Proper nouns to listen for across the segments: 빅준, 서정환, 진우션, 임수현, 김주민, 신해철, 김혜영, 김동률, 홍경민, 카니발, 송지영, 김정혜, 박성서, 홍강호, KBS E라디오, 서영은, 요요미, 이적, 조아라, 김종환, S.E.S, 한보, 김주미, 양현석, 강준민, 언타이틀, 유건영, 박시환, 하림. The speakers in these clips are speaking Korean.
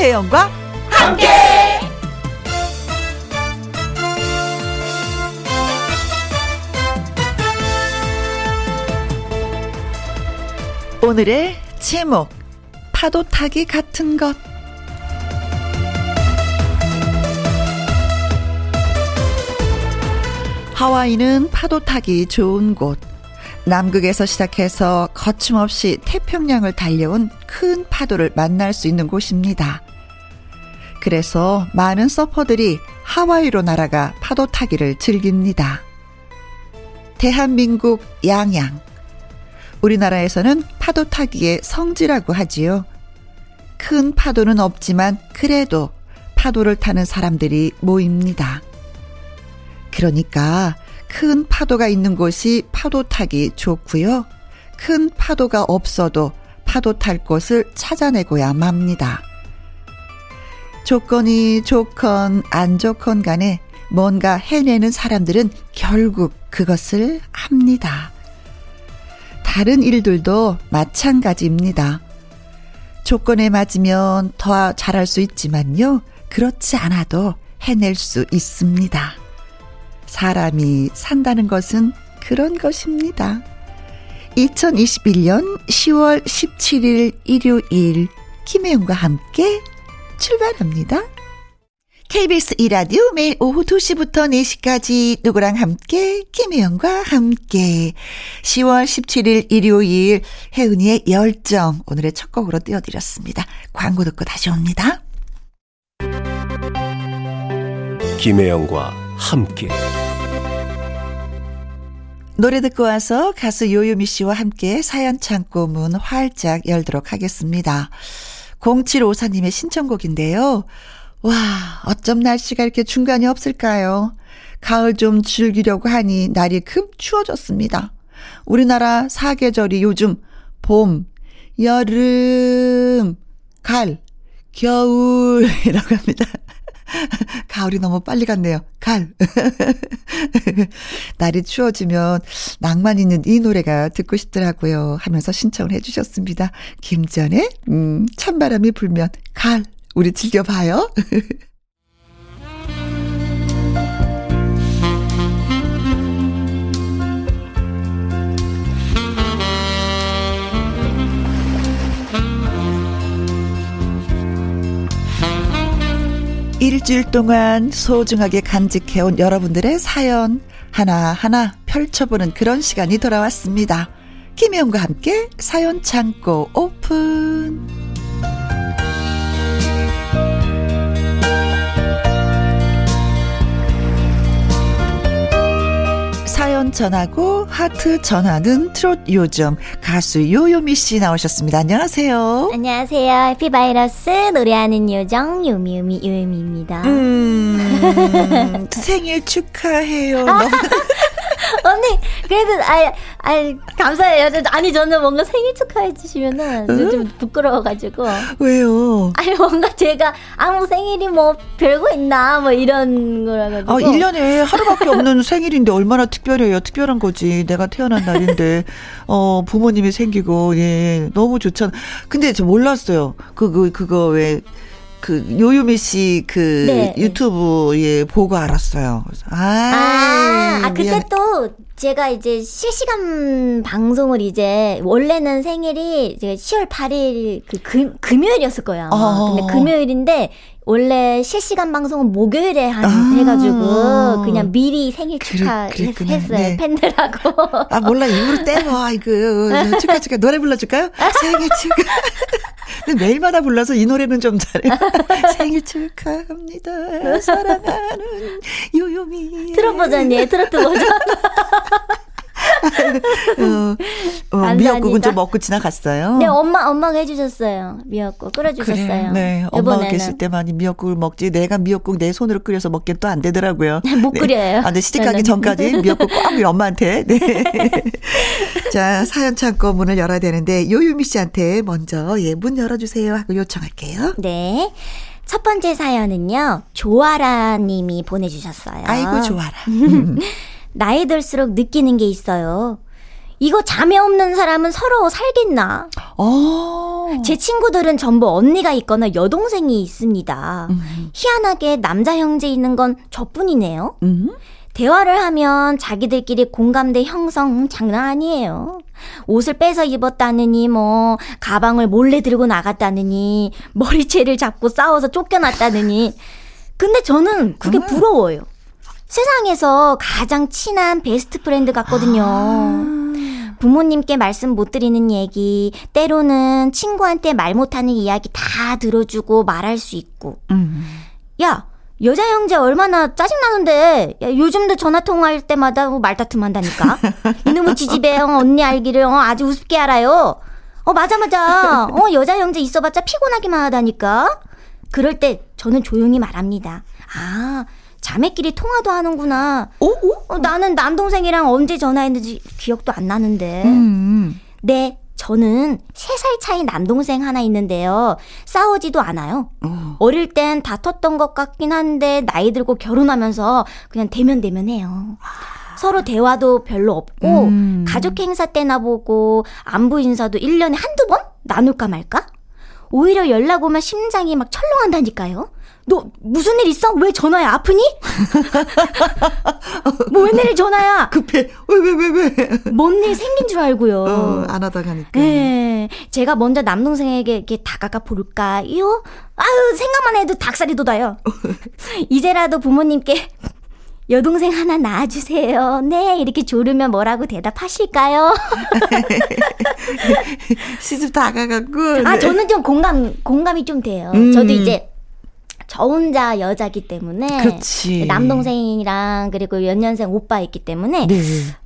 김혜영과 함께. 오늘의 제목, 파도 타기 같은 것. 하와이는 파도 타기 좋은 곳. 남극에서 시작해서 거침없이 태평양을 달려온 큰 파도를 만날 수 있는 곳입니다. 그래서 많은 서퍼들이 하와이로 날아가 파도 타기를 즐깁니다. 대한민국 양양. 우리나라에서는 파도 타기의 성지라고 하지요. 큰 파도는 없지만 그래도 파도를 타는 사람들이 모입니다. 그러니까 큰 파도가 있는 곳이 파도 타기 좋고요. 큰 파도가 없어도 파도 탈 곳을 찾아내고야 맙니다. 조건이 좋건 안 좋건 간에 뭔가 해내는 사람들은 결국 그것을 합니다. 다른 일들도 마찬가지입니다. 조건에 맞으면 더 잘할 수 있지만요. 그렇지 않아도 해낼 수 있습니다. 사람이 산다는 것은 그런 것입니다. 2021년 10월 17일 일요일, 김혜영과 함께 출발합니다. KBS E라디오 매일 오후 2시부터 4시까지 누구랑 함께, 김혜영과 함께. 10월 17일 일요일, 혜은이의 열정, 오늘의 첫 곡으로 띄워드렸습니다. 광고 듣고 다시 옵니다. 김혜영과 함께. 노래 듣고 와서 가수 요요미 씨와 함께 사연 창고 문 활짝 열도록 하겠습니다. 0754님의 신청곡인데요. 와, 어쩜 날씨가 이렇게 중간이 없을까요? 가을 좀 즐기려고 하니 날이 급 추워졌습니다. 우리나라 사계절이 요즘 봄, 여름, 가을, 겨울이라고 합니다. 가을이 너무 빨리 갔네요. 가을. 날이 추워지면 낭만 있는 이 노래가 듣고 싶더라고요 하면서 신청을 해주셨습니다. 김전의 찬바람이 불면 가을. 우리 즐겨봐요. 일주일 동안 소중하게 간직해온 여러분들의 사연 하나하나 펼쳐보는 그런 시간이 돌아왔습니다. 김혜영과 함께 사연 창고 오픈. 사연 전하고 하트 전하는 트롯 요정 가수 요요미 씨 나오셨습니다. 안녕하세요. 안녕하세요. 해피바이러스 노래하는 요정 요미요미 요요미입니다. 생일 축하해요. 언니 그래도 아이 감사해요. 아니 저는 뭔가 생일 축하해 주시면은 요즘 부끄러워가지고. 왜요? 아니 뭔가 제가 아무 생일이 뭐 별거 있나 뭐 이런 거라가지고. 아 1년에 하루밖에 없는 생일인데 얼마나 특별해요. 특별한 거지. 내가 태어난 날인데 부모님이 생기고. 예, 너무 좋잖아. 근데 저 몰랐어요. 그거 왜. 요요미 씨 네, 유튜브에 네. 보고 알았어요. 그때 또 제가 이제 실시간 방송을 이제 원래는 생일이 제가 10월 8일 금요일이었을 거예요. 근데 금요일인데 원래 실시간 방송은 목요일에 해가지고 그냥 미리 생일 축하했어요. 네. 팬들하고. 아 몰라 입으로 떼봐. 이거 축하 노래 불러줄까요? 생일 축하. 근데 매일마다 불러서 이 노래는 좀 잘해요. 생일 축하합니다. 사랑하는 요요미. 트롯 버전이에요. 트로트 버전. 미역국은 좀 먹고 지나갔어요. 네, 엄마가 해주셨어요. 미역국 끓여주셨어요. 그래, 네, 엄마가 계실 때 많이 미역국을 먹지. 내가 미역국 내 손으로 끓여서 먹기엔 또 안 되더라고요. 못 네. 끓여요. 아, 근데 시집 가기 전까지 미역국 꽉 우리 엄마한테. 네. 자, 사연 창고 문을 열어야 되는데 요유미 씨한테 먼저 예, 문 열어주세요 하고 요청할게요. 네. 첫 번째 사연은요. 조아라 님이 보내주셨어요. 아이고 조아라. 나이 들수록 느끼는 게 있어요. 이거 자매 없는 사람은 서로 살겠나? 제 친구들은 전부 언니가 있거나 여동생이 있습니다. 희한하게 남자 형제 있는 건 저뿐이네요. 대화를 하면 자기들끼리 공감대 형성 장난 아니에요. 옷을 빼서 입었다느니 뭐 가방을 몰래 들고 나갔다느니 머리채를 잡고 싸워서 쫓겨났다느니. 근데 저는 그게 부러워요. 세상에서 가장 친한 베스트 프렌드 같거든요. 부모님께 말씀 못 드리는 얘기, 때로는 친구한테 말 못하는 이야기 다 들어주고 말할 수 있고. 야, 여자 형제 얼마나 짜증나는데. 야, 요즘도 전화 통화할 때마다 말다툼 한다니까. 이놈의 지지배 언니 알기를 아주 우습게 알아요. 맞아. 여자 형제 있어봤자 피곤하기만 하다니까. 그럴 때 저는 조용히 말합니다. 아, 자매끼리 통화도 하는구나. 나는 남동생이랑 언제 전화했는지 기억도 안 나는데. 네, 저는 3살 차이 남동생 하나 있는데요. 싸우지도 않아요. 어릴 땐 다퉜던 것 같긴 한데 나이 들고 결혼하면서 그냥 대면해요. 서로 대화도 별로 없고 가족 행사 때나 보고 안부 인사도 1년에 한두 번 나눌까 말까? 오히려 연락 오면 심장이 막 철렁한다니까요. 너 무슨 일 있어? 왜 전화야? 아프니? 뭐 웬일이 전화야? 급해. 왜? 뭔 일 생긴 줄 알고요. 안 하다 가니까. 네, 제가 먼저 남동생에게 이렇게 다가가 볼까요? 아유, 생각만 해도 닭살이 돋아요. 이제라도 부모님께 여동생 하나 낳아주세요. 네, 이렇게 조르면 뭐라고 대답하실까요? 시집 다가갔고. 아, 저는 좀 공감이 좀 돼요. 저도 이제 저 혼자 여자기 때문에. 그렇지. 남동생이랑 그리고 연년생 오빠 있기 때문에. 네.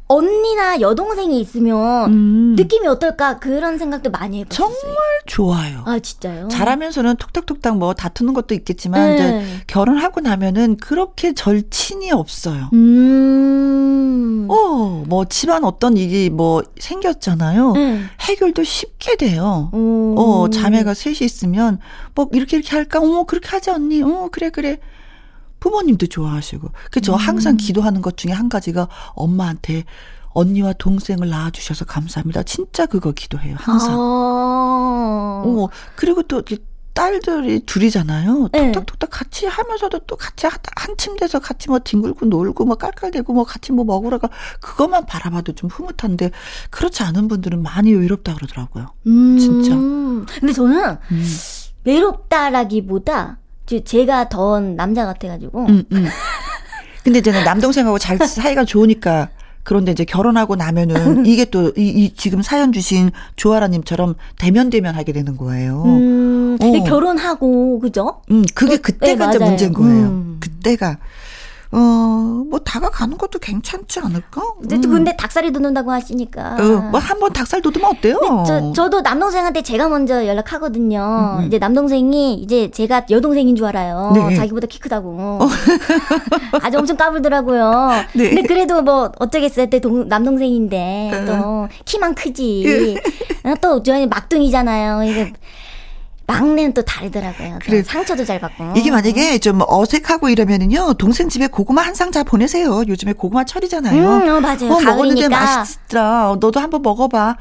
언니나 여동생이 있으면 느낌이 어떨까 그런 생각도 많이 해봤어요. 정말 좋아요. 아, 진짜요? 잘하면서는 톡닥톡닥 뭐 다투는 것도 있겠지만 이제 결혼하고 나면은 그렇게 절친이 없어요. 뭐 집안 어떤 일이 뭐 생겼잖아요. 해결도 쉽게 돼요. 자매가 셋이 있으면 뭐 이렇게 할까? 그렇게 하자 언니. 그래. 부모님도 좋아하시고. 그렇죠. 항상 기도하는 것 중에 한 가지가 엄마한테 언니와 동생을 낳아주셔서 감사합니다. 진짜 그거 기도해요. 항상. 그리고 또 딸들이 둘이잖아요. 톡톡톡톡 같이 하면서도 또 같이 한 침대에서 같이 뭐 뒹굴고 놀고 뭐 깔깔대고 뭐 같이 뭐 먹으러 가. 그것만 바라봐도 좀 흐뭇한데 그렇지 않은 분들은 많이 외롭다 그러더라고요. 진짜. 근데 저는 외롭다라기보다 제가 더 남자 같아가지고. 근데 저는 남동생하고 잘 사이가 좋으니까. 그런데 이제 결혼하고 나면은 이게 또 지금 사연 주신 조아라님처럼 대면 하게 되는 거예요. 결혼하고, 그죠? 그게 그때가 이제 문제인 거예요. 그때가. 뭐 다가가는 것도 괜찮지 않을까? 근데 닭살이 돋는다고 하시니까. 뭐 한번 닭살 돋으면 어때요? 저도 남동생한테 제가 먼저 연락하거든요. 이제 남동생이 이제 제가 여동생인 줄 알아요. 네. 자기보다 키 크다고. 아주 엄청 까불더라고요. 네. 근데 그래도 뭐 어쩌겠어요. 남동생인데 또 키만 크지. 또 저희 막둥이잖아요. 이게 막내는 또 다르더라고요. 그래. 상처도 잘 받고. 이게 만약에 좀 어색하고 이러면은요, 동생 집에 고구마 한 상 잘 보내세요. 요즘에 고구마 철이잖아요. 맞아요. 먹었는데 맛있더라. 너도 한번 먹어봐.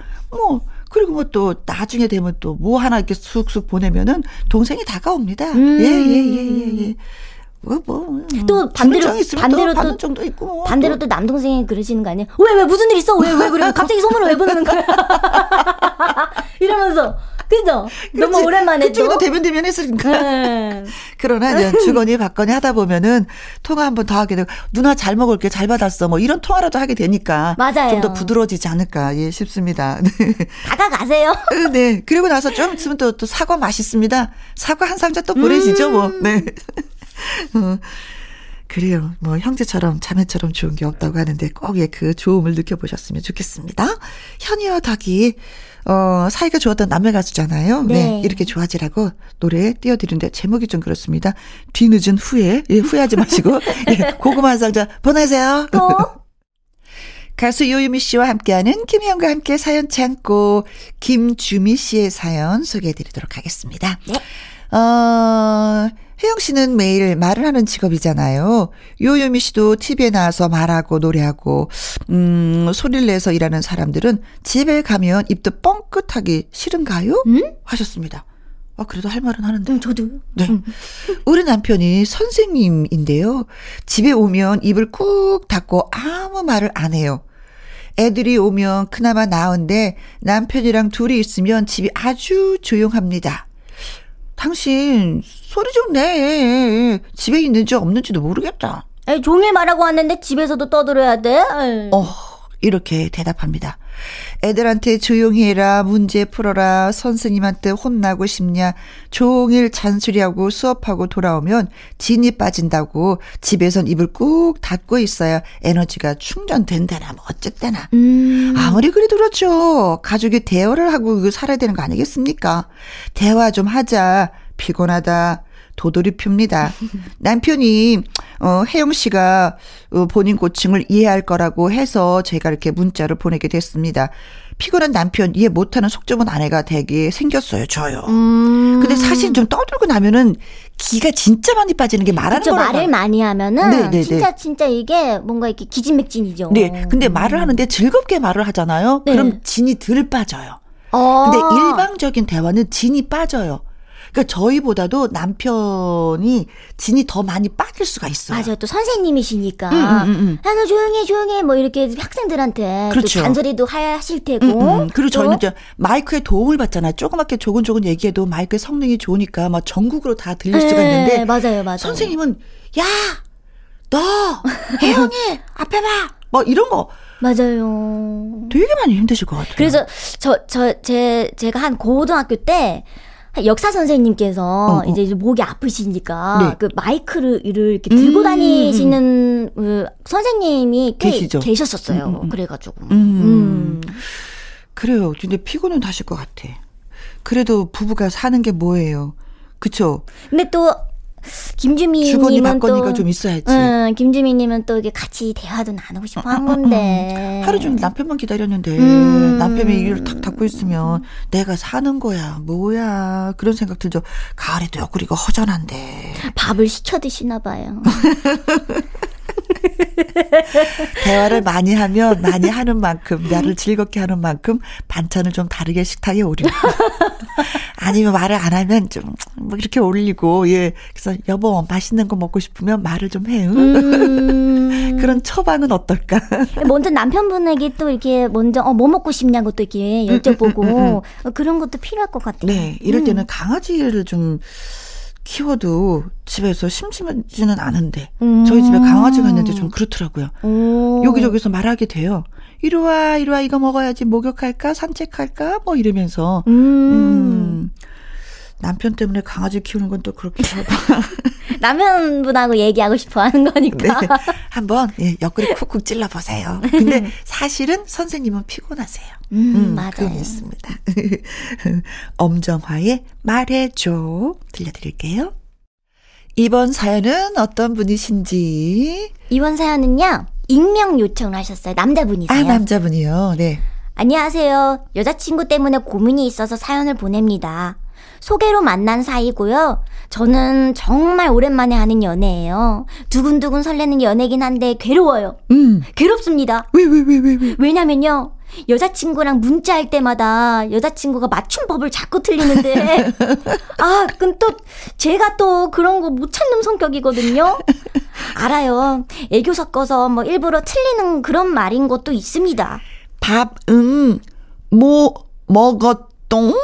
그리고 뭐 또 나중에 되면 또 뭐 하나 이렇게 쑥쑥 보내면은 동생이 다가옵니다. 예. 또 반대로 정도 있고 뭐. 반대로 또 남동생이 그러시는 거 아니에요? 왜 무슨 일 있어? 왜 그래? 갑자기 소문을 왜 보내는 거야? 이러면서. 그죠? 너무 오랜만에 그쪽에도 대면 했으니까. 그러나 이제 주거니 받거니 하다 보면은 통화 한 번 더 하게 되고, 누나 잘 먹을게, 잘 받았어, 뭐 이런 통화라도 하게 되니까. 맞아요. 좀 더 부드러워지지 않을까 싶습니다. 다가가세요. 네. 그리고 나서 좀 있으면 또 사과 맛있습니다. 사과 한 상자 또 보내시죠 뭐. 네. 그래요. 뭐 형제처럼 자매처럼 좋은 게 없다고 하는데 꼭 그 좋음을 느껴보셨으면 좋겠습니다. 현이와 닭이 사이가 좋았던 남매 가수잖아요. 네. 이렇게 좋아지라고 노래 띄워드리는데 제목이 좀 그렇습니다. 뒤늦은 후회. 후회하지 마시고 고구마 한 상자 보내세요. 가수 요요미 씨와 함께하는 김혜영과 함께 사연 창고, 김주미 씨의 사연 소개해드리도록 하겠습니다. 네. 혜영 혜영 씨는 매일 말을 하는 직업이잖아요. 요요미 씨도 TV에 나와서 말하고 노래하고 소리를 내서 일하는 사람들은 집에 가면 입도 뻥끗하기 싫은가요? 하셨습니다. 아, 그래도 할 말은 하는데. 저도요. 네. 우리 남편이 선생님인데요. 집에 오면 입을 꾹 닫고 아무 말을 안 해요. 애들이 오면 그나마 나은데 남편이랑 둘이 있으면 집이 아주 조용합니다. 당신 소리 좀 내. 집에 있는지 없는지도 모르겠다. 에이, 종일 말하고 왔는데 집에서도 떠들어야 돼? 이렇게 대답합니다. 애들한테 조용히 해라, 문제 풀어라, 선생님한테 혼나고 싶냐, 종일 잔소리하고 수업하고 돌아오면 진이 빠진다고 집에선 입을 꾹 닫고 있어야 에너지가 충전된다나 뭐 어쨌다나. 아무리 그래도 그렇죠. 가족이 대화를 하고 살아야 되는 거 아니겠습니까? 대화 좀 하자. 피곤하다. 도돌이 핍니다. 남편이 혜영 씨가 본인 고충을 이해할 거라고 해서 제가 이렇게 문자를 보내게 됐습니다. 피곤한 남편 이해 못하는 속 좁은 아내가 되게 생겼어요. 저요. 근데 사실 좀 떠들고 나면은 기가 진짜 많이 빠지는 게 말하는 거라고. 말을 많이 하면은 네네네. 진짜 이게 뭔가 이렇게 기진맥진이죠. 네. 근데 말을 하는데 즐겁게 말을 하잖아요. 네. 그럼 진이 덜 빠져요. 근데 일방적인 대화는 진이 빠져요. 그러니까 저희보다도 남편이 진이 더 많이 빠질 수가 있어요. 맞아요. 또 선생님이시니까. 아, 너 조용히 해. 뭐 이렇게 학생들한테. 그렇죠. 또 잔소리도 하실 테고. 그리고 저희는 이제 마이크에 도움을 받잖아요. 조그맣게 조근조근 얘기해도 마이크의 성능이 좋으니까 막 전국으로 다 들릴 수가 있는데. 맞아요. 선생님은 야! 너! 혜영이! 앞에 봐! 뭐 이런 거. 맞아요. 되게 많이 힘드실 것 같아요. 그래서 제가 한 고등학교 때 역사 선생님께서 이제 목이 아프시니까 네. 그 마이크를 이렇게 들고 다니시는 선생님이 꽤 계셨었어요. 그래가지고. 그래요. 근데 피곤은 하실 것 같아. 그래도 부부가 사는 게 뭐예요. 그쵸? 근데 또 김주민 주거니 받거니가 좀 있어야지. 김주민 님은 또 이게 같이 대화도 나누고 싶어 한 건데. 하루 종일 남편만 기다렸는데 남편이 이를 탁 닫고 있으면 내가 사는 거야 뭐야 그런 생각 들죠. 가을에도 옆구리가 허전한데. 밥을 시켜 드시나 봐요. 대화를 많이 하면 많이 하는 만큼 나를 즐겁게 하는 만큼 반찬을 좀 다르게 식탁에 올리고 아니면 말을 안 하면 좀 뭐 이렇게 올리고 예 그래서 여보 맛있는 거 먹고 싶으면 말을 좀 해요. 그런 처방은 어떨까? 먼저 남편분에게 또 이렇게 먼저 뭐 먹고 싶냐고 또 이렇게 여쭤보고 그런 것도 필요할 것 같아요. 네, 이럴 때는 강아지를 좀 키워도 집에서 심심하지는 않은데 저희 집에 강아지가 있는데 좀 그렇더라고요. 여기저기서 말하게 돼요. 이리 와 이거 먹어야지 목욕할까 산책할까 뭐 이러면서 남편 때문에 강아지 키우는 건 또 그렇게 남편분하고 얘기하고 싶어 하는 거니까 네. 한번 옆구리 쿡쿡 찔러보세요. 근데 사실은 선생님은 피곤하세요. 맞아요. 그건 있습니다. 엄정화의 말해줘 들려드릴게요. 이번 사연은 어떤 분이신지. 이번 사연은요 익명 요청을 하셨어요. 남자분이세요. 아, 남자분이요. 네. 안녕하세요. 여자친구 때문에 고민이 있어서 사연을 보냅니다. 소개로 만난 사이고요. 저는 정말 오랜만에 하는 연애예요. 두근두근 설레는 연애긴 한데 괴로워요. 괴롭습니다. 왜? 왜냐면요. 여자친구랑 문자할 때마다 여자친구가 맞춤법을 자꾸 틀리는데 아, 그럼 또 제가 또 그런 거 못 참는 성격이거든요. 알아요. 애교 섞어서 뭐 일부러 틀리는 그런 말인 것도 있습니다. 밥은 뭐 먹었똥?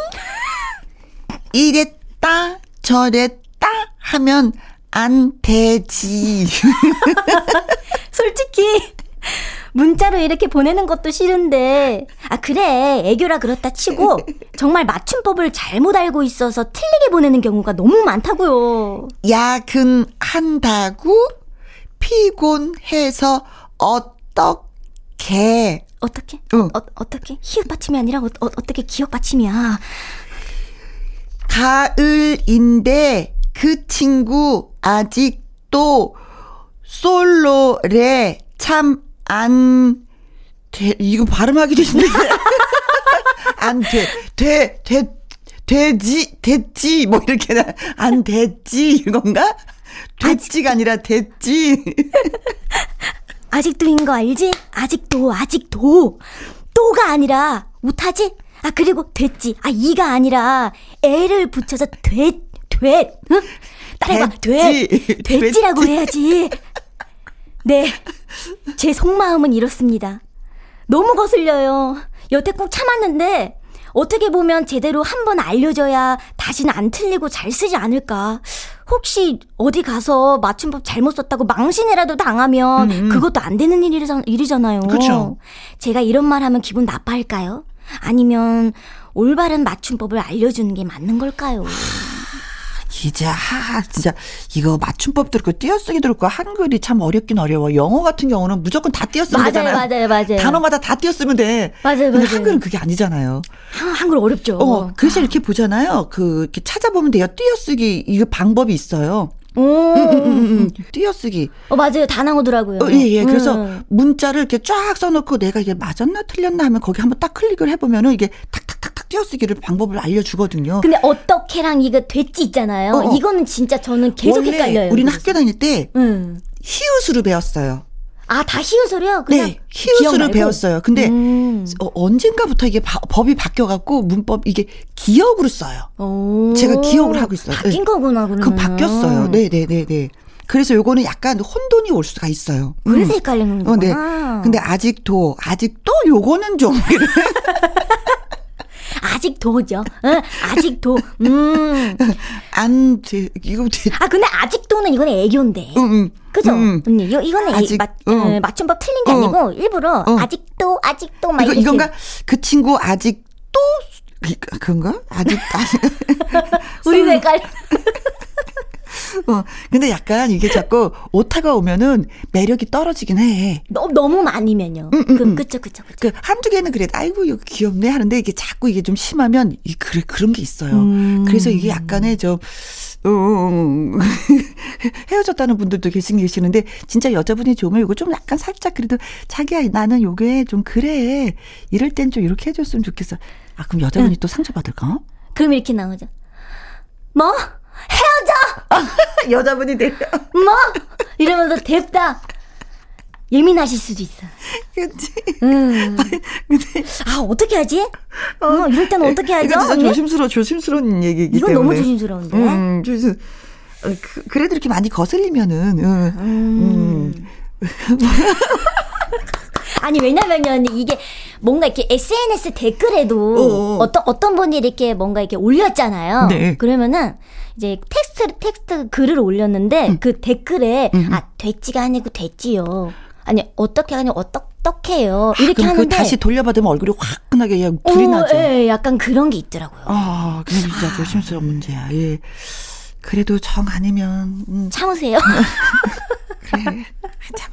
이랬다 저랬다 하면 안 되지. 솔직히 문자로 이렇게 보내는 것도 싫은데 아 그래 애교라 그렇다 치고 정말 맞춤법을 잘못 알고 있어서 틀리게 보내는 경우가 너무 많다고요. 야근한다고 피곤해서 어떻게? 어떻게? 히읗 받침이 아니라 어떻게 기억 받침이야. 가을인데 그 친구 아직도 솔로래. 참 안 돼. 이거 발음하기도 힘든데 안 돼. 됐지 뭐 이렇게 안 됐지 이건가? 됐지가 아니라 됐지. 아직도인 거 알지? 아직도 또가 아니라 못하지? 아 그리고 됐지 아 이가 아니라 애를 붙여서 됐 응? 따라해봐 됐지라고 해야지. 네, 제 속마음은 이렇습니다. 너무 거슬려요. 여태 꾹 참았는데 어떻게 보면 제대로 한번 알려줘야 다시는 안 틀리고 잘 쓰지 않을까. 혹시 어디 가서 맞춤법 잘못 썼다고 망신이라도 당하면 그것도 안 되는 일이잖아요. 그렇죠. 제가 이런 말 하면 기분 나빠할까요? 아니면 올바른 맞춤법을 알려주는 게 맞는 걸까요? 진짜 이거 맞춤법 들고 띄어쓰기 들고 한글이 참 어렵긴 어려워. 영어 같은 경우는 무조건 다 띄어쓰면 되잖아요. 맞아요. 단어마다 다 띄어쓰면 돼. 맞아요. 한글은 그게 아니잖아요. 한글 어렵죠. 그래서 이렇게 보잖아요. 이렇게 찾아보면 돼요. 띄어쓰기 이거 방법이 있어요. 띄어쓰기. 맞아요. 다 나오더라고요. 예. 그래서 문자를 이렇게 쫙 써놓고 내가 이게 맞았나 틀렸나 하면 거기 한번 딱 클릭을 해보면은 이게 탁탁탁탁 띄어쓰기를 방법을 알려주거든요. 근데 어떻게랑 이거 됐지 있잖아요. 이거는 진짜 저는 계속 헷갈려요. 우리는 학교 다닐 때 히읗으로 배웠어요. 아, 다 히읗으로요? 네, 히읗으로 배웠어요. 근데 언젠가부터 이게 법이 바뀌어갖고 문법 이게 기억으로 써요. 오. 제가 기억을 하고 있어요. 바뀐 거구나, 그러면. 그거 바뀌었어요. 네. 그래서 요거는 약간 혼돈이 올 수가 있어요. 그래서 헷갈리는 거구나. 네. 근데 아직도 요거는 좀. 아직도죠. 응, 아직도. 안 돼. 이거 돼. 아, 근데 아직도는 이건 애교인데. 그죠? 언니, 이거는 맞춤법 틀린 게 아니고 일부러 아직도 막 이렇게. 이건가? 그 친구 아직도 그런가? 아직. 우리도 헷갈려. 근데 약간 이게 자꾸 오타가 오면은 매력이 떨어지긴 해. 너무 많으면요. 그쵸. 그 한두 개는 그래도 아이고 이거 귀엽네 하는데 이게 자꾸 이게 좀 심하면 그런 게 있어요. 그래서 이게 약간의 좀 헤어졌다는 분들도 계시는데 진짜 여자분이 좋으면 이거 좀 약간 살짝 그래도 자기야 나는 요게 좀 그래 이럴 땐 좀 이렇게 해줬으면 좋겠어. 아 그럼 여자분이 또 상처받을까? 그럼 이렇게 나오죠. 뭐? 헤어져! 여자분이 되려. 뭐? 이러면서 됐다. 예민하실 수도 있어. 그치? 근데 어떻게 하지? 이럴 때는 어떻게 하죠? 이거 진짜 조심스러운 얘기이기 이건 때문에. 이건 너무 조심스러운데. 그래도 이렇게 많이 거슬리면은. 아니 왜냐면요 언니 이게 뭔가 이렇게 SNS 댓글에도 어떤 분이 이렇게 뭔가 이렇게 올렸잖아요. 네. 그러면은 이제 텍스트 글을 올렸는데 그 댓글에 아 됐지가 아니고 됐지요. 아니 어떡해요. 이렇게 하는데 다시 돌려받으면 얼굴이 화끈하게 그냥 불이 나죠. 예, 약간 그런 게 있더라고요. 아, 그게 진짜 조심스러운 문제야. 예. 그래도 정 아니면 참으세요. 그래. 참.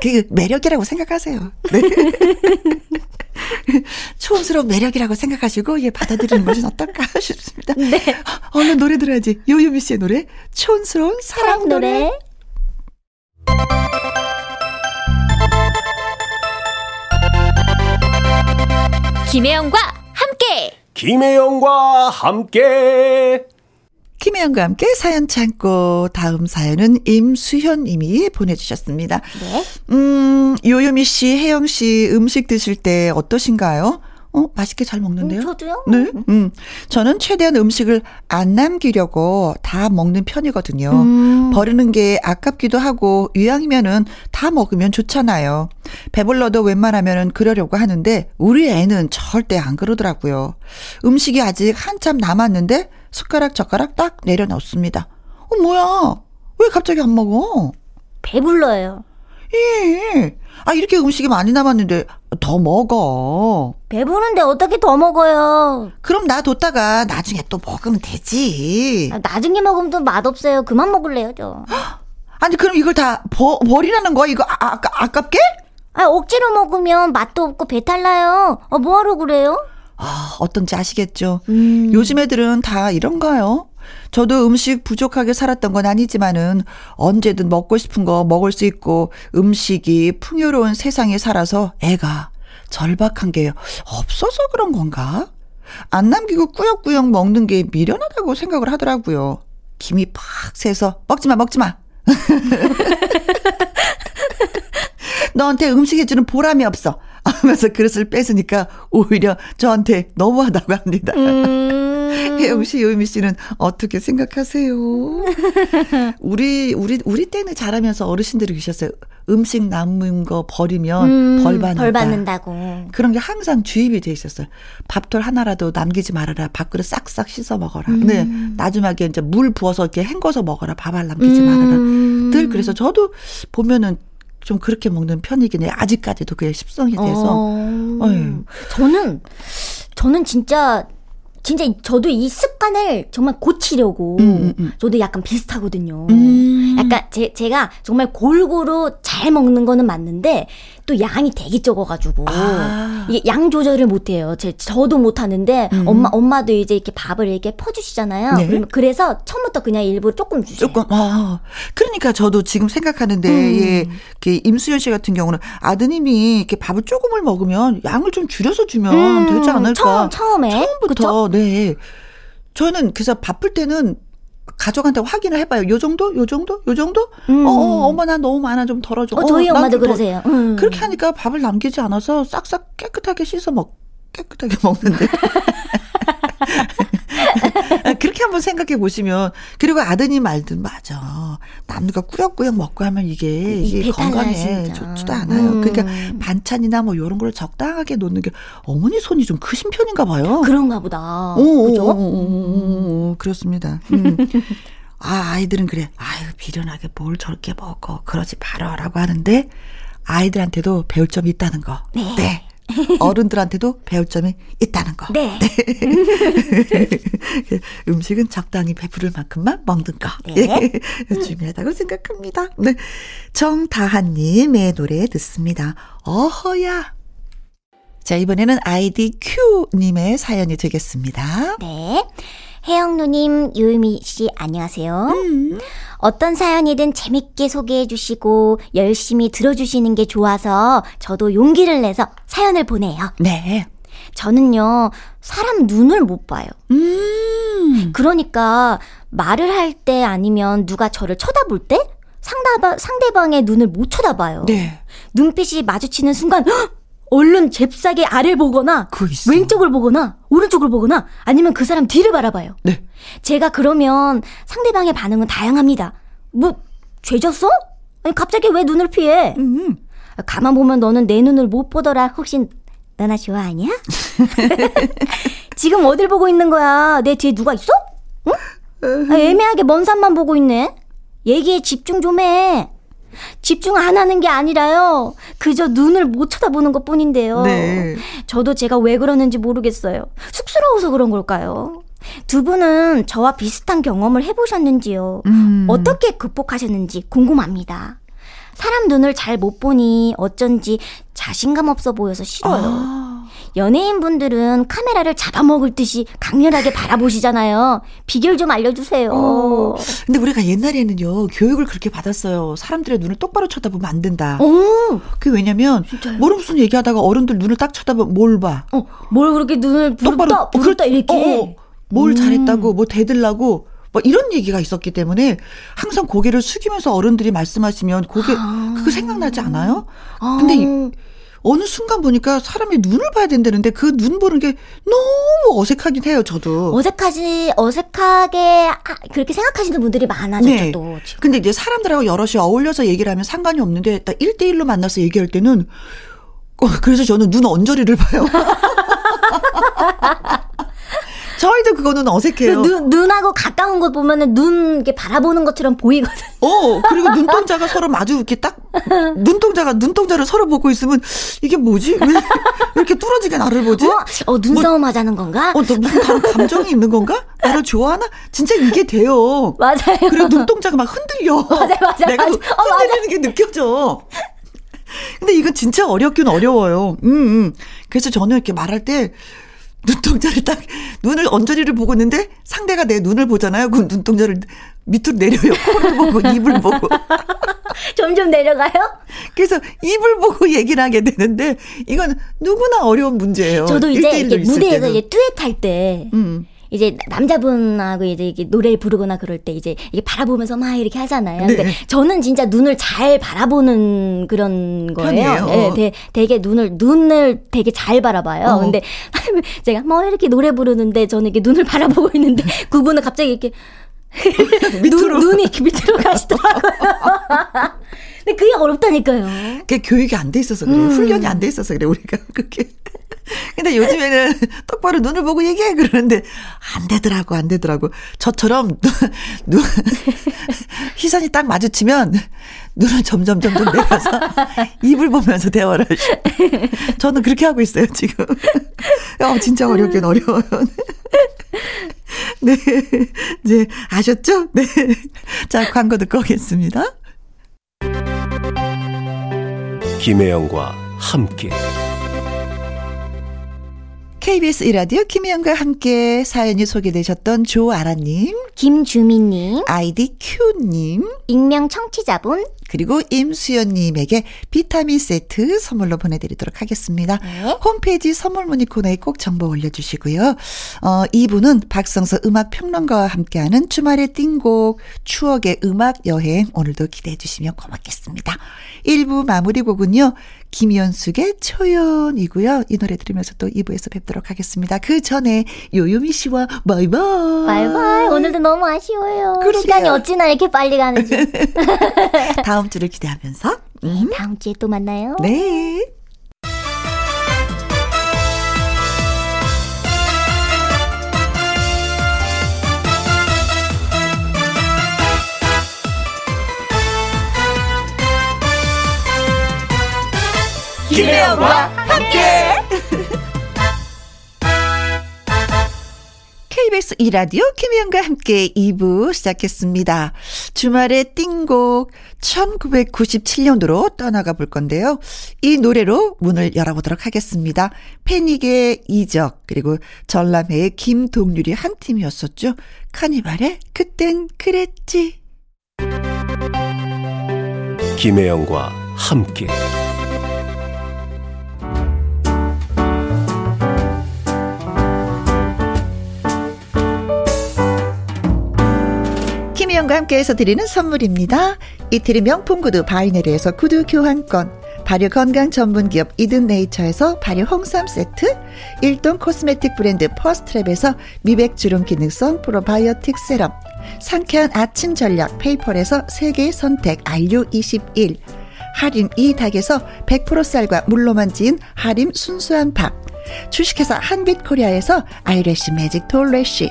그게 매력이라고 생각하세요. 네. 초음스러운 매력이라고 생각하시고 받아들이는 것은 어떨까 싶습니다. 네. 얼른 노래 들어야지. 요요미 씨의 노래 초음스러운 사랑 노래. 김혜영과 함께 김혜영과 함께 사연 참고 다음 사연은 임수현 님이 보내주셨습니다. 네. 요요미 씨, 혜영 씨 음식 드실 때 어떠신가요? 맛있게 잘 먹는데요? 저도요? 네. 저는 최대한 음식을 안 남기려고 다 먹는 편이거든요. 버리는 게 아깝기도 하고, 이왕이면은 다 먹으면 좋잖아요. 배불러도 웬만하면은 그러려고 하는데, 우리 애는 절대 안 그러더라고요. 음식이 아직 한참 남았는데, 숟가락, 젓가락 딱 내려놓습니다. 뭐야? 왜 갑자기 안 먹어? 배불러요. 예. 아, 이렇게 음식이 많이 남았는데, 더 먹어. 배부른데 어떻게 더 먹어요? 그럼 놔뒀다가 나중에 또 먹으면 되지. 나중에 먹으면 또 맛없어요. 그만 먹을래요, 저. 아니, 그럼 이걸 다 버리라는 거야? 이거 아깝게? 아, 억지로 먹으면 맛도 없고 배탈 나요. 뭐하러 그래요? 아, 어떤지 아시겠죠? 요즘 애들은 다 이런가요? 저도 음식 부족하게 살았던 건 아니지만은 언제든 먹고 싶은 거 먹을 수 있고 음식이 풍요로운 세상에 살아서 애가 절박한 게 없어서 그런 건가? 안 남기고 꾸역꾸역 먹는 게 미련하다고 생각을 하더라고요. 김이 팍 새서 먹지마 먹지마. 너한테 음식 해주는 보람이 없어 하면서 그릇을 뺏으니까 오히려 저한테 너무하다고 합니다. 혜영씨 요미씨는 어떻게 생각하세요? 우리 때는 잘하면서 어르신들이 계셨어요. 음식 남은 거 버리면 벌 받는다고. 그런 게 항상 주입이 돼 있었어요. 밥톨 하나라도 남기지 말아라. 밥그릇 싹싹 씻어 먹어라. 네, 나중에 이제 물 부어서 이렇게 헹궈서 먹어라. 밥알 남기지 말아라. 늘 그래서 저도 보면은 좀 그렇게 먹는 편이긴 해요. 아직까지도 그게 습성이 돼서. 저는 진짜 저도 이 습관을 정말 고치려고 저도 약간 비슷하거든요. 약간 제가 정말 골고루 잘 먹는 거는 맞는데 또 양이 되게 적어가지고 이게 양 조절을 못해요. 저도 못하는데 엄마도 이제 이렇게 밥을 이렇게 퍼주시잖아요. 네. 그래서 처음부터 그냥 일부러 조금 주세요. 조금. 그러니까 저도 지금 생각하는데 예, 임수연 씨 같은 경우는 아드님이 이렇게 밥을 조금을 먹으면 양을 좀 줄여서 주면 되지 않을까. 처음부터. 그쵸? 네. 저는 그래서 바쁠 때는 가족한테 확인을 해봐요. 요 정도? 요 정도? 요 정도? 엄마 나 너무 많아 좀 덜어줘. 저희 엄마도 그러세요. 그렇게 하니까 밥을 남기지 않아서 싹싹 깨끗하게 깨끗하게 먹는데. 그렇게 한번 생각해 보시면. 그리고 아드님 말든 맞아. 남들과 꾸역꾸역 먹고 하면 이게 건강에 진짜. 좋지도 않아요. 그러니까 반찬이나 뭐 이런 걸 적당하게 놓는 게 어머니 손이 좀 크신 편인가 봐요. 그런가 보다. 그죠? 그렇습니다. 아이들은 그래. 아유 미련하게 뭘 저렇게 먹어. 그러지 말아라고 하는데 아이들한테도 배울 점이 있다는 거. 네. 어른들한테도 배울 점이 있다는 거. 네. 음식은 적당히 배부를 만큼만 먹는 거. 네. 중요하다고 생각합니다. 네. 정다한님의 노래 듣습니다. 어허야. 자, 이번에는 IDQ님의 사연이 되겠습니다. 네. 혜영 누님, 요요미 씨 안녕하세요. 어떤 사연이든 재밌게 소개해 주시고 열심히 들어주시는 게 좋아서 저도 용기를 내서 사연을 보내요. 네. 저는요, 사람 눈을 못 봐요. 그러니까 말을 할 때 아니면 누가 저를 쳐다볼 때 상대방의 눈을 못 쳐다봐요. 네. 눈빛이 마주치는 순간 얼른 잽싸게 아래를 보거나 왼쪽을 보거나 오른쪽을 보거나 아니면 그 사람 뒤를 바라봐요. 네. 제가 그러면 상대방의 반응은 다양합니다. 뭐 죄졌어? 아니 갑자기 왜 눈을 피해? 가만 보면 너는 내 눈을 못 보더라. 혹시 너나 좋아하냐? 지금 어딜 보고 있는 거야? 내 뒤에 누가 있어? 응? 애매하게 먼 산만 보고 있네. 얘기에 집중 좀 해. 집중 안 하는 게 아니라요. 그저 눈을 못 쳐다보는 것 뿐인데요. 네. 저도 제가 왜 그러는지 모르겠어요. 쑥스러워서 그런 걸까요? 두 분은 저와 비슷한 경험을 해보셨는지요? 어떻게 극복하셨는지 궁금합니다. 사람 눈을 잘 못 보니 어쩐지 자신감 없어 보여서 싫어요. 연예인분들은 카메라를 잡아먹을 듯이 강렬하게 바라보시잖아요. 비결 좀 알려주세요. 근데 우리가 옛날에는요, 교육을 그렇게 받았어요. 사람들의 눈을 똑바로 쳐다보면 안 된다. 그게 왜냐면 모름순 얘기하다가 어른들 눈을 딱 쳐다보면 뭘 봐? 뭘 그렇게 눈을 똑바로 부릅다 이렇게. 뭘 잘했다고 뭐 대들라고 뭐 이런 얘기가 있었기 때문에 항상 고개를 숙이면서 어른들이 말씀하시면 그거 생각나지 않아요? 근데 어느 순간 보니까 사람이 눈을 봐야 된다는데 그 눈 보는 게 너무 어색하긴 해요. 저도 어색하게 그렇게 생각하시는 분들이 많아졌죠. 네. 또 지금. 근데 이제 사람들하고 여럿이 어울려서 얘기를 하면 상관이 없는데 딱 1대1로 만나서 얘기할 때는 그래서 저는 눈 언저리를 봐요. 저희도 그거는 어색해요. 눈하고 가까운 곳 보면은 눈 이렇게 바라보는 것처럼 보이거든요. 그리고 눈동자가 서로 마주 이렇게 딱 눈동자를 서로 보고 있으면 이게 뭐지? 왜 이렇게 뚫어지게 나를 보지? 눈싸움 하자는 건가? 너 무슨 다른 감정이 있는 건가? 나를 좋아하나? 진짜 이게 돼요. 맞아요. 그리고 눈동자가 막 흔들려. 맞아. 내가 흔들리는 게 느껴져. 근데 이건 진짜 어렵긴 어려워요. 그래서 저는 이렇게 말할 때 눈동자를 딱 눈을 언저리를 보고 있는데 상대가 내 눈을 보잖아요. 그럼 눈동자를 밑으로 내려요. 코를 보고 입을 보고 점점 내려가요? 그래서 입을 보고 얘기를 하게 되는데 이건 누구나 어려운 문제예요. 저도 이제 이렇게 무대에서 이제 듀엣할 때 이제 남자분하고 이제 이렇게 노래를 부르거나 그럴 때 이제 바라보면서 막 이렇게 하잖아요. 네. 근데 저는 진짜 눈을 잘 바라보는 그런 거예요. 네, 되게 눈을 되게 잘 바라봐요. 근데 제가 뭐 이렇게 노래 부르는데 저는 이렇게 눈을 바라보고 있는데 그분은 갑자기 이렇게 밑으로. 눈이 이렇게 밑으로 가시더라고요. 근데 그게 어렵다니까요. 그게 교육이 안 돼 있어서 그래요. 훈련이 안 돼 있어서 그래 우리가 그렇게. 근데 요즘에는 똑바로 눈을 보고 얘기해 그러는데 안 되더라고. 저처럼 눈 시선이 딱 마주치면 눈을 점점 내려서 입을 보면서 대화를 하시고 저는 그렇게 하고 있어요 지금. 진짜 어렵긴 어려워요. 네, 이제 아셨죠? 네, 자 광고 듣고 오겠습니다. 김혜영과 함께 KBS E라디오 김혜영과 함께 사연이 소개되셨던 조아라님, 김주민님, 아이디 Q님, 익명 청취자분, 그리고 임수연님에게 비타민 세트 선물로 보내드리도록 하겠습니다. 네. 홈페이지 선물 문의 코너에 꼭 정보 올려주시고요. 2부는 박성서 음악평론가와 함께하는 주말의 띵곡, 추억의 음악여행 오늘도 기대해 주시면 고맙겠습니다. 1부 마무리 곡은요. 김연숙의 초연이고요. 이 노래 들으면서 또 2부에서 뵙도록 하겠습니다. 그 전에 요요미 씨와 바이바이. 바이바이. 오늘도 너무 아쉬워요. 그러게요. 시간이 어찌나 이렇게 빨리 가는지. 다음 주를 기대하면서. 네, 다음 주에 또 만나요. 네. 김혜영과 함께 KBS E라디오 김혜영과 함께 2부 시작했습니다. 주말의 띵곡 1997년으로 떠나가 볼 건데요. 이 노래로 문을 열어보도록 하겠습니다. 패닉의 이적 그리고 전람회의 김동률이 한 팀이었었죠. 카니발의 그땐 그랬지. 김혜영과 함께 김혜영과 함께해서 드리는 선물입니다. 이태리 명품 구두 바이네르에서 구두 교환권, 발효 건강 전문 기업 이든 네이처에서 발효 홍삼 세트, 일동 코스메틱 브랜드 퍼스트랩에서 미백 주름 기능성 프로바이오틱 세럼, 상쾌한 아침 전략 페이퍼에서 세계의 선택 RU21, 하림 이 닭에서 100% 쌀과 물로만 지은 하림 순수한 밥, 주식회사 한빛코리아에서 아이래쉬 매직 톨래쉬,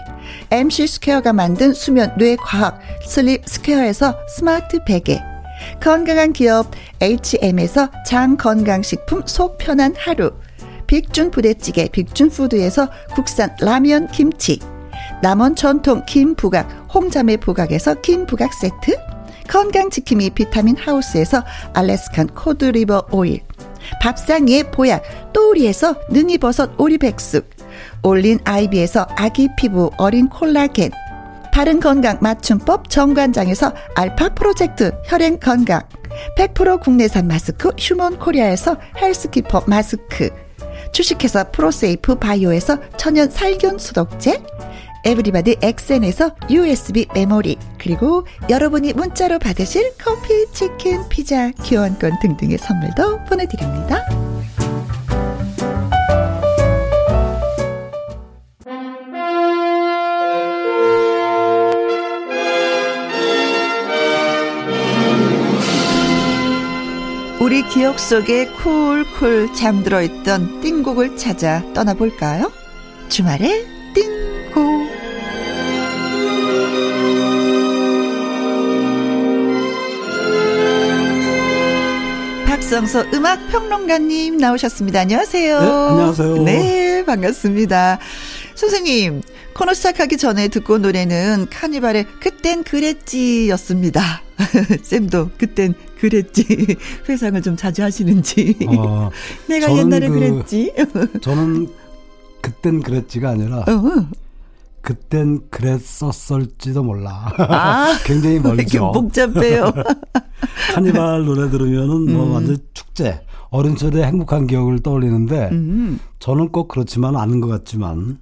MC 스퀘어가 만든 수면 뇌과학 슬립 스퀘어에서 스마트 베개, 건강한 기업 HM에서 장건강식품 속 편한 하루, 빅준 부대찌개 빅준푸드에서 국산 라면 김치, 남원 전통 김부각 홍자매 부각에서 김부각 세트, 건강지킴이 비타민 하우스에서 알래스칸 코드리버 오일, 밥상의 보약 또우리에서 능이버섯 오리백숙, 올린 아이비에서 아기 피부 어린 콜라겐, 바른 건강 맞춤법 정관장에서 알파 프로젝트 혈행 건강, 100% 국내산 마스크 휴먼 코리아에서 헬스키퍼 마스크, 주식회사 프로세이프 바이오에서 천연 살균 수독제, 에브리바디 엑센에서 USB 메모리, 그리고 여러분이 문자로 받으실 커피, 치킨, 피자, 교환권 등등의 선물도 보내드립니다. 우리 기억 속에 쿨쿨 잠들어 있던 띵곡을 찾아 떠나볼까요? 주말에 띵곡. 박성서 음악평론가님 나오셨습니다. 안녕하세요. 네, 안녕하세요. 네, 반갑습니다. 선생님, 코너 시작하기 전에 듣고 온 노래는 카니발의 그땐 그랬지였습니다. 쌤도 그땐 그랬지. 회상을 좀 자주 하시는지. 내가 옛날에 그랬지. 저는 그땐 그랬지가 아니라 그땐 그랬었을지도 몰라. 굉장히 멀죠. 복잡해요. 카니발 노래 들으면은 뭐 완전 축제. 어린 시절의 행복한 기억을 떠올리는데 저는 꼭 그렇지만 않은 것 같지만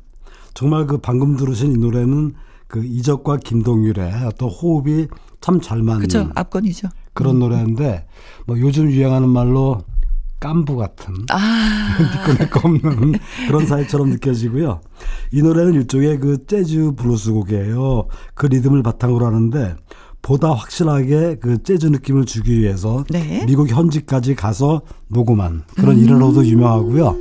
정말 그 방금 들으신 이 노래는 그 이적과 김동률의 어떤 호흡이 참 잘 맞는. 그렇죠. 압권이죠. 그런 노래인데 뭐 요즘 유행하는 말로 깐부 같은 니꺼 내꺼 없는 그런 사이처럼 느껴지고요. 이 노래는 일종의 그 재즈 블루스 곡이에요. 그 리듬을 바탕으로 하는데 보다 확실하게 그 재즈 느낌을 주기 위해서 네. 미국 현지까지 가서 녹음한 그런 일화로도 유명하고요.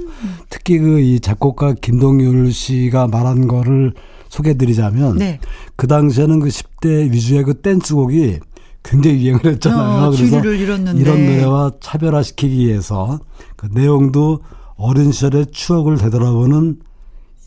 특히 그 이 작곡가 김동률 씨가 말한 거를 소개해드리자면 네. 그 당시에는 그 10대 위주의 그 댄스곡이 굉장히 유행을 했잖아요. 그래서 이런 노래와 차별화시키기 위해서 그 내용도 어린 시절의 추억을 되돌아보는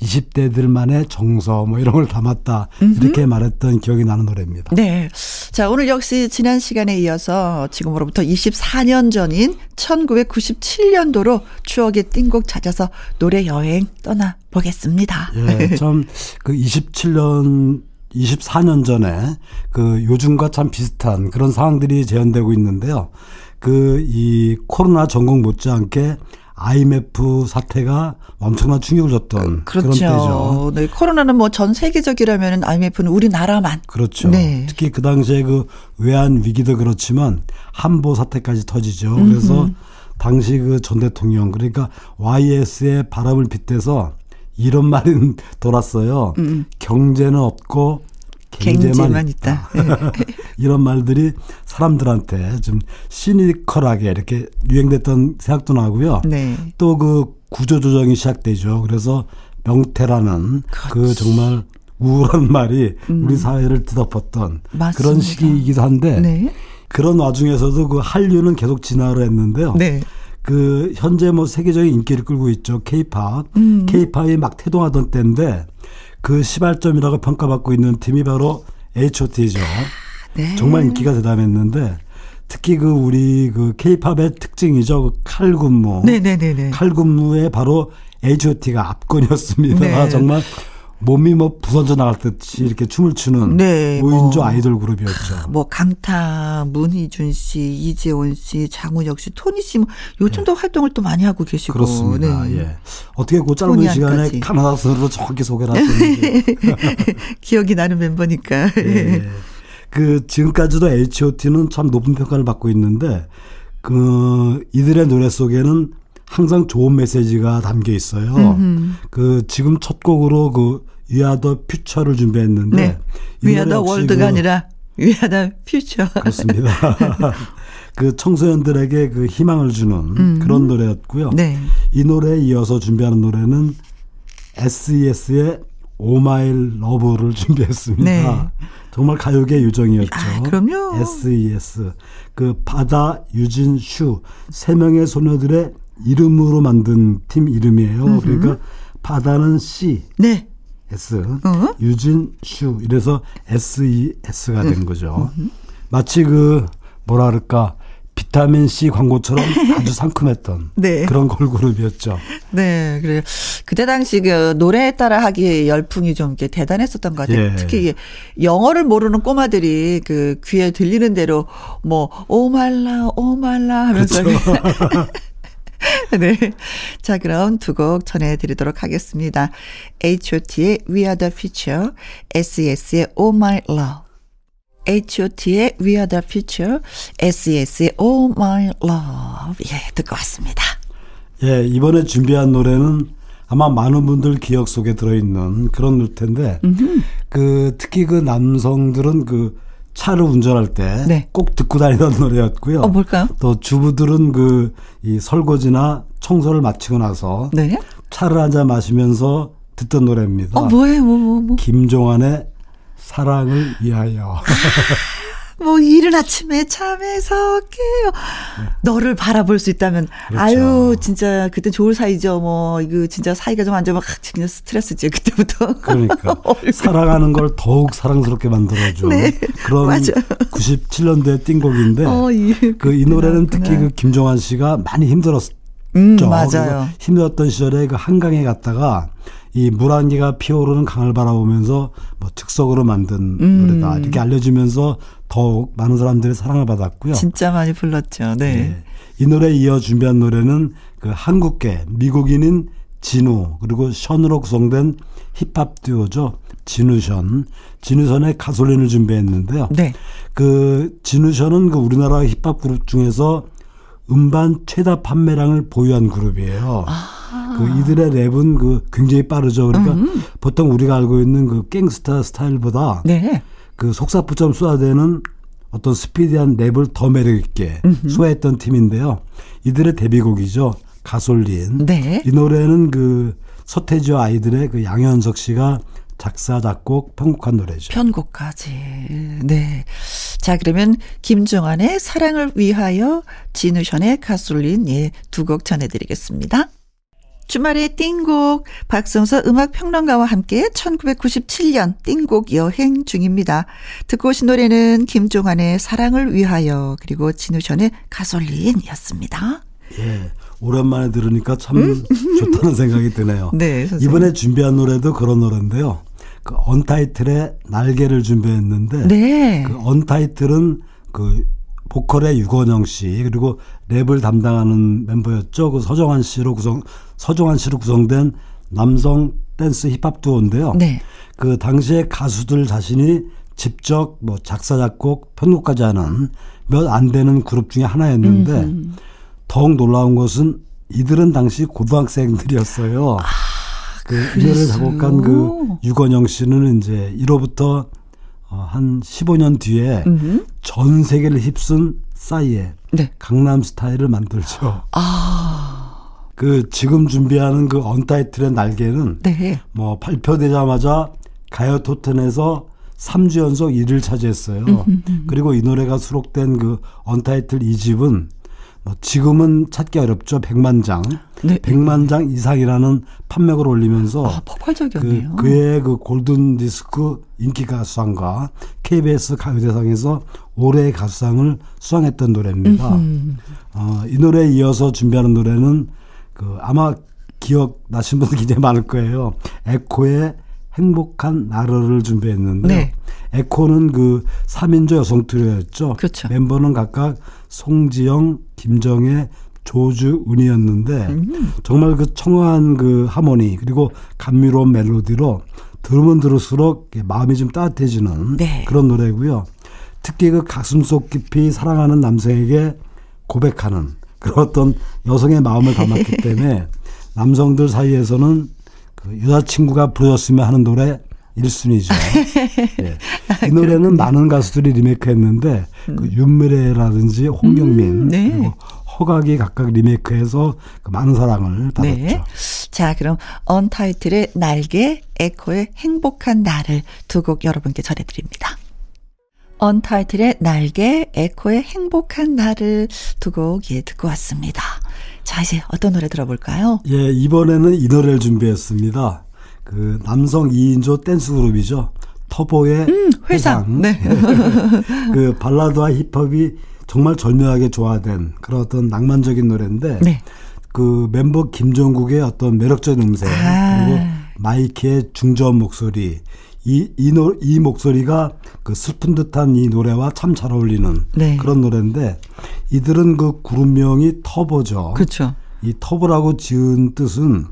20대들만의 정서 뭐 이런 걸 담았다 이렇게 말했던 기억이 나는 노래입니다. 네, 자 오늘 역시 지난 시간에 이어서 지금으로부터 24년 전인 1997년도로 추억의 띵곡 찾아서 노래 여행 떠나보겠습니다. 예, 참 그 24년 전에 그 요즘과 참 비슷한 그런 상황들이 재현되고 있는데요. 그 이 코로나 전국 못지않게 IMF 사태가 엄청난 충격을 줬던 그런 때죠. 네, 코로나는 뭐 전 세계적이라면 IMF는 우리나라만. 그렇죠. 네. 특히 그 당시에 그 외환 위기도 그렇지만 한보 사태까지 터지죠. 그래서 당시 그 전 대통령 그러니까 YS의 바람을 빗대서 이런 말이 돌았어요. 경제는 없고 갱제만 있다. 이런 말들이 사람들한테 좀 시니컬하게 이렇게 유행됐던 생각도 나고요. 네. 또 그 구조조정이 시작되죠. 그래서 명태라는 그 정말 우울한 말이 우리 사회를 뒤덮었던 맞습니다. 그런 시기이기도 한데 네. 그런 와중에서도 그 한류는 계속 진화를 했는데요. 네. 그 현재 뭐 세계적인 인기를 끌고 있죠. K-POP. K-POP이 막 태동하던 때인데 그 시발점이라고 평가받고 있는 팀이 바로 H.O.T죠. 네. 정말 인기가 대담했는데 특히 그 우리 그 K-POP의 특징이죠. 그 칼군무. 네네네. 칼군무에 바로 H.O.T가 압권이었습니다. 네. 정말 몸이 뭐 부서져 나갈 듯이 이렇게 춤을 추는 네, 5인조 뭐, 아이돌 그룹이었죠. 뭐 강타, 문희준 씨, 이재원 씨, 장훈혁 씨, 토니 씨 뭐 요즘도 네. 활동을 또 많이 하고 계시고. 그렇습니다. 네. 예. 어떻게 그 짧은 시간에 카나다선으로 정확히 소개를 하셨는지. 기억이 나는 멤버니까. 예. 그 지금까지도 H.O.T는 참 높은 평가를 받고 있는데 그 이들의 노래 속에는 항상 좋은 메시지가 담겨 있어요. 그 지금 첫 곡으로 그 위아더 퓨처를 준비했는데 네. 위아더 월드가 아니라 위아더 퓨처. 그렇습니다. 그 청소년들에게 그 희망을 주는 그런 노래였고요. 네. 이 노래에 이어서 준비하는 노래는 S.E.S의 오 마이 러브를 준비했습니다. 네. 정말 가요계 요정이었죠. 아, 그럼요. S.E.S. 그 바다, 유진, 슈 세 명의 소녀들의 이름으로 만든 팀 이름이에요. 그러니까 바다는 C, 네. S, 유진, 슈 이래서 S.E.S가 된 거죠. 마치 그 뭐라 그럴까 비타민 C 광고처럼 아주 상큼했던 네. 그런 걸그룹이었죠. 네, 그래요. 그때 당시 그 노래에 따라 하기 열풍이 좀 이렇게 대단했었던 것 같아요. 예. 특히 영어를 모르는 꼬마들이 그 귀에 들리는 대로 뭐 오말라, 오말라 하면서. 그렇죠. 네. 자, 그럼 두 곡 전해드리도록 하겠습니다. H.O.T의 We Are The Future, S.E.S의 Oh My Love. H.O.T의 We Are The Future, S.E.S의 Oh My Love. 예, 듣고 왔습니다. 예, 이번에 준비한 노래는 아마 많은 분들 기억 속에 들어있는 그런 노래인데, 그, 특히 그 남성들은 그, 차를 운전할 때 꼭 네. 듣고 다니던 노래였고요. 뭘까요? 또 주부들은 그 이 설거지나 청소를 마치고 나서 네? 차를 한잔 마시면서 듣던 노래입니다. 뭐예요? 뭐. 김종환의 사랑을 위하여. 뭐 이른 아침에 잠에서 깨요. 네. 너를 바라볼 수 있다면 그렇죠. 아유 진짜 그때 좋을 사이죠. 뭐 이거 진짜 사이가 좀 안 좋으면 진짜 스트레스지 그때부터. 그러니까 사랑하는 걸 더욱 사랑스럽게 만들어줘. 네. 그런 맞아. 97년대 띵곡인데 예. 그 이 노래는 특히 그 김종환 씨가 많이 힘들었죠. 맞아요. 힘들었던 시절에 그 한강에 갔다가 이 물안개가 피어오르는 강을 바라보면서 뭐 즉석으로 만든 노래다 이렇게 알려주면서 더욱 많은 사람들이 사랑을 받았고요. 진짜 많이 불렀죠. 네. 네. 이 노래에 이어 준비한 노래는 그 한국계 미국인인 진우 그리고 션으로 구성된 힙합 듀오죠. 진우션. 진우션의 가솔린을 준비했는데요. 네. 그 진우션은 그 우리나라 힙합 그룹 중에서 음반 최다 판매량을 보유한 그룹이에요. 아. 그 이들의 랩은 그 굉장히 빠르죠. 그러니까 보통 우리가 알고 있는 그 갱스타 스타일보다 네. 그 속사포처럼 쏟아대는 어떤 스피디한 랩을 더 매력있게 소화했던 팀인데요. 이들의 데뷔곡이죠. 가솔린. 네. 이 노래는 그 서태지와 아이들의 그 양현석 씨가 작사, 작곡, 편곡한 노래죠. 편곡까지. 네. 자, 그러면 김종환의 사랑을 위하여 진우션의 가솔린 예, 두 곡 전해드리겠습니다. 주말의 띵곡 박성서 음악평론가와 함께 1997년 띵곡 여행 중입니다. 듣고 오신 노래는 김종환의 사랑을 위하여 그리고 진우션의 가솔린이었습니다. 예, 오랜만에 들으니까 참 좋다는 생각이 드네요. 네, 선생님. 이번에 준비한 노래도 그런 노래인데요. 그 언타이틀의 날개를 준비했는데 네. 그 언타이틀은 그 보컬의 유건영 씨 그리고 랩을 담당하는 멤버였죠. 그 서정환 씨로 구성된 남성 댄스 힙합 듀오인데요. 네. 그 당시에 가수들 자신이 직접 뭐 작사 작곡 편곡까지 하는 몇 안 되는 그룹 중에 하나였는데 더욱 놀라운 것은 이들은 당시 고등학생들이었어요. 아, 그 노래를 작곡한 그 유건영 씨는 이제 이로부터 한 15년 뒤에 전 세계를 휩쓴 싸이의 네. 강남 스타일을 만들죠. 아. 그 지금 준비하는 그 언타이틀의 날개는 네. 뭐 발표되자마자 가요 토텐에서 3주 연속 1위를 차지했어요. 그리고 이 노래가 수록된 그 언타이틀 2집은 뭐 지금은 찾기 어렵죠. 100만 장. 네. 100만 장 이상이라는 판매고를 올리면서 아, 폭발적이었네요. 그의 그 골든디스크 인기 가수상과 KBS 가요대상에서 올해의 가수상을 수상했던 노래입니다. 이 노래에 이어서 준비하는 노래는 그 아마 기억나신 분들 굉장히 많을 거예요. 에코의 행복한 나라를 준비했는데 네. 에코는 그 3인조 여성 트리오였죠. 그렇죠. 멤버는 각각 송지영, 김정혜, 조주은이었는데 정말 그 청아한 그 하모니 그리고 감미로운 멜로디로 들으면 들을수록 마음이 좀 따뜻해지는 네. 그런 노래고요. 특히 그 가슴속 깊이 사랑하는 남성에게 고백하는 그런 어떤 여성의 마음을 담았기 때문에 남성들 사이에서는 여자친구가 부르셨으면 하는 노래 1순위죠. 네. 이 노래는 많은 가수들이 리메이크했는데 그 윤미래라든지 홍경민 네. 그리고 허각이 각각 리메이크해서 그 많은 사랑을 받았죠. 네. 자 그럼 언타이틀의 날개, 에코의 행복한 나를 두 곡 여러분께 전해드립니다. 언타이틀의 날개, 에코의 행복한 나를 두 곡 예, 듣고 왔습니다. 자, 이제 어떤 노래 들어볼까요? 예, 이번에는 이 노래를 준비했습니다. 그 남성 2인조 댄스 그룹이죠. 터보의 회상. 네. 그 발라드와 힙합이 정말 절묘하게 조화된 그런 어떤 낭만적인 노래인데 네. 그 멤버 김종국의 어떤 매력적인 음색 아. 그리고 마이키의 중저음 목소리 이 목소리가 그 슬픈 듯한 이 노래와 참 잘 어울리는 네. 그런 노래인데 이들은 그 그룹명이 터보죠. 그렇죠. 이 터보라고 지은 뜻은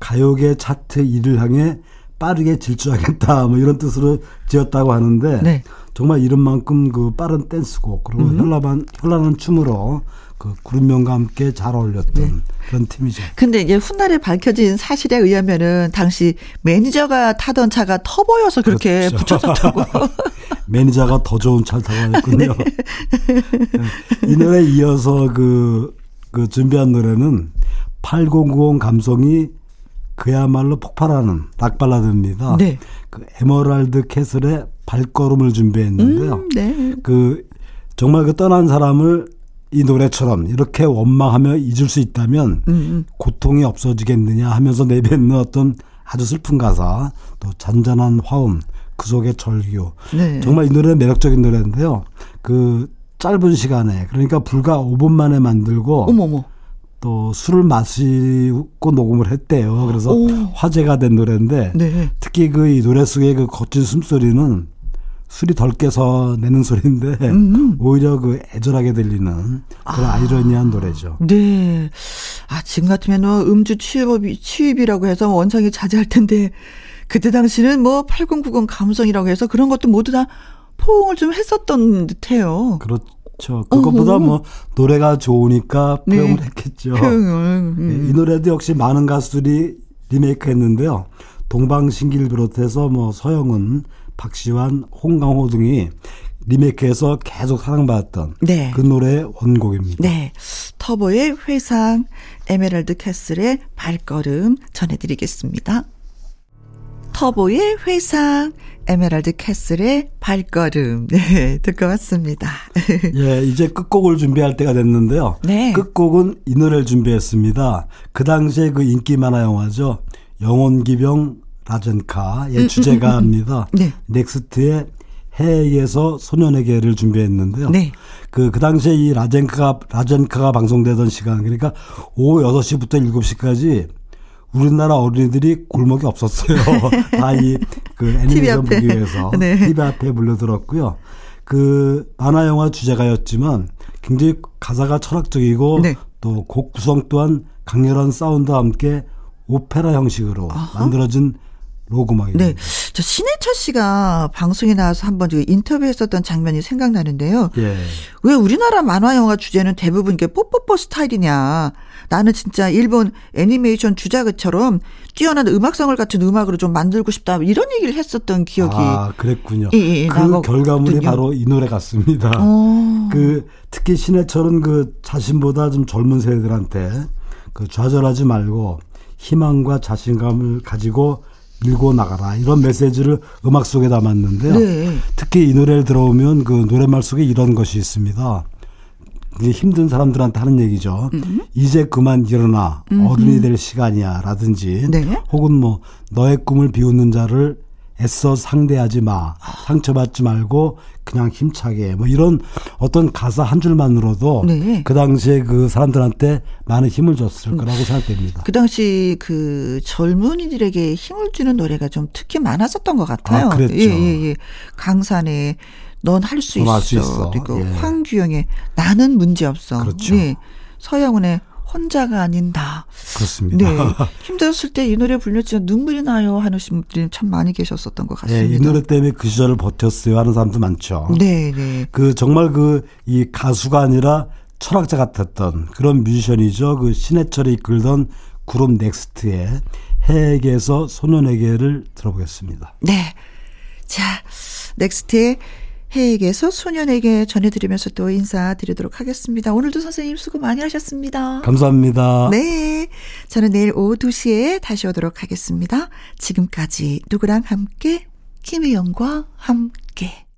가요계 차트 1위를 향해 빠르게 질주하겠다 뭐 이런 뜻으로 지었다고 하는데 네. 정말 이름만큼 그 빠른 댄스곡 그리고 현란한 춤으로 그 그룹명과 함께 잘 어울렸던 네. 그런 팀이죠. 근데 이제 훗날에 밝혀진 사실에 의하면은 당시 매니저가 타던 차가 터보여서 그렇게 그렇죠. 붙여졌다고. 매니저가 더 좋은 차를 타고 있군요. 네. 이 노래에 이어서 그 준비한 노래는 8090 감성이 그야말로 폭발하는 락발라드입니다. 네. 그 에메랄드 캐슬의 발걸음을 준비했는데요. 네. 그 정말 그 떠난 사람을 이 노래처럼 이렇게 원망하며 잊을 수 있다면 고통이 없어지겠느냐 하면서 내뱉는 어떤 아주 슬픈 가사 또 잔잔한 화음 그 속의 절규 네. 정말 이 노래는 매력적인 노래인데요. 그 짧은 시간에 그러니까 불과 5분 만에 만들고 어머머. 또 술을 마시고 녹음을 했대요. 그래서 오. 화제가 된 노래인데 네. 특히 그 이 노래 속의 그 거친 숨소리는 술이 덜 깨서 내는 소리인데 오히려 그 애절하게 들리는 그런 아이러니한 노래죠. 네. 아, 지금 같으면 음주 취입이라고 해서 원성이 자제할 텐데 그때 당시는 뭐 8090 감성이라고 해서 그런 것도 모두 다 포옹을 좀 했었던 듯해요. 그렇죠. 그것보다 뭐 노래가 좋으니까 포용을 네. 했겠죠. 네, 이 노래도 역시 많은 가수들이 리메이크했는데요. 동방신기를 비롯해서 뭐 서영은, 박시환, 홍강호 등이 리메이크해서 계속 사랑받았던 네. 그 노래의 원곡입니다. 네, 터보의 회상, 에메랄드 캐슬의 발걸음 전해드리겠습니다. 터보의 회상, 에메랄드 캐슬의 발걸음 네, 듣고 왔습니다. 예, 이제 끝곡을 준비할 때가 됐는데요. 네. 끝곡은 이 노래를 준비했습니다. 그 당시에 그 인기 만화 영화죠. 영혼기병 라젠카의 주제가입니다. 네. 넥스트의 해에서 소년에게를 준비했는데요. 네. 그 당시에 이 라젠카가 방송되던 시간, 그러니까 오후 6시부터 7시까지 우리나라 어린이들이 골목이 없었어요. 다 이 그 애니메이션 보기 위해서 네. TV 앞에 몰려들었고요. 그 만화 영화 주제가였지만 굉장히 가사가 철학적이고 네. 또 곡 구성 또한 강렬한 사운드와 함께 오페라 형식으로 아하. 만들어진 로그마입니다. 네, 저 신해철 씨가 방송에 나와서 한번 인터뷰했었던 장면이 생각나는데요. 예. 왜 우리나라 만화 영화 주제는 대부분 이게 뽀뽀뽀 스타일이냐? 나는 진짜 일본 애니메이션 주제가처럼 뛰어난 음악성을 갖춘 음악으로 좀 만들고 싶다. 이런 얘기를 했었던 기억이. 아, 그랬군요. 예, 그 결과물이 바로 이 노래 같습니다. 그 특히 신해철은 그 자신보다 좀 젊은 세대들한테 그 좌절하지 말고. 희망과 자신감을 가지고 밀고 나가라 이런 메시지를 음악 속에 담았는데요. 네. 특히 이 노래를 들어오면 그 노랫말 속에 이런 것이 있습니다. 이게 힘든 사람들한테 하는 얘기죠. 이제 그만 일어나 어른이 될 시간이야 라든지 네. 혹은 뭐 너의 꿈을 비웃는 자를 애써 상대하지 마 상처받지 말고 그냥 힘차게 뭐 이런 어떤 가사 한 줄만으로도 네. 그 당시에 그 사람들한테 많은 힘을 줬을 거라고 생각됩니다. 그 당시 그 젊은이들에게 힘을 주는 노래가 좀 특히 많았었던 것 같아요. 아, 그랬죠. 예. 강산의 넌 할 수 있어. 그리고 예. 황규영의 나는 문제없어. 그렇죠. 예. 서영은의 혼자가 아닌다. 그렇습니다. 네. 힘들었을 때 이 노래 불면 진짜 눈물이 나요 하는 분들이 참 많이 계셨었던 것 같습니다. 네, 이 노래 때문에 그 시절을 버텼어요 하는 사람도 많죠. 네, 네. 그 정말 그 이 가수가 아니라 철학자 같았던 그런 뮤지션이죠. 그 신해철이 이끌던 그룹 넥스트의 해에게서 소년에게를 들어보겠습니다. 네. 자, 넥스트의 해에게서 소년에게 전해드리면서 또 인사드리도록 하겠습니다. 오늘도 선생님 수고 많이 하셨습니다. 감사합니다. 네, 저는 내일 오후 2시에 다시 오도록 하겠습니다. 지금까지 누구랑 함께? 김혜영과 함께.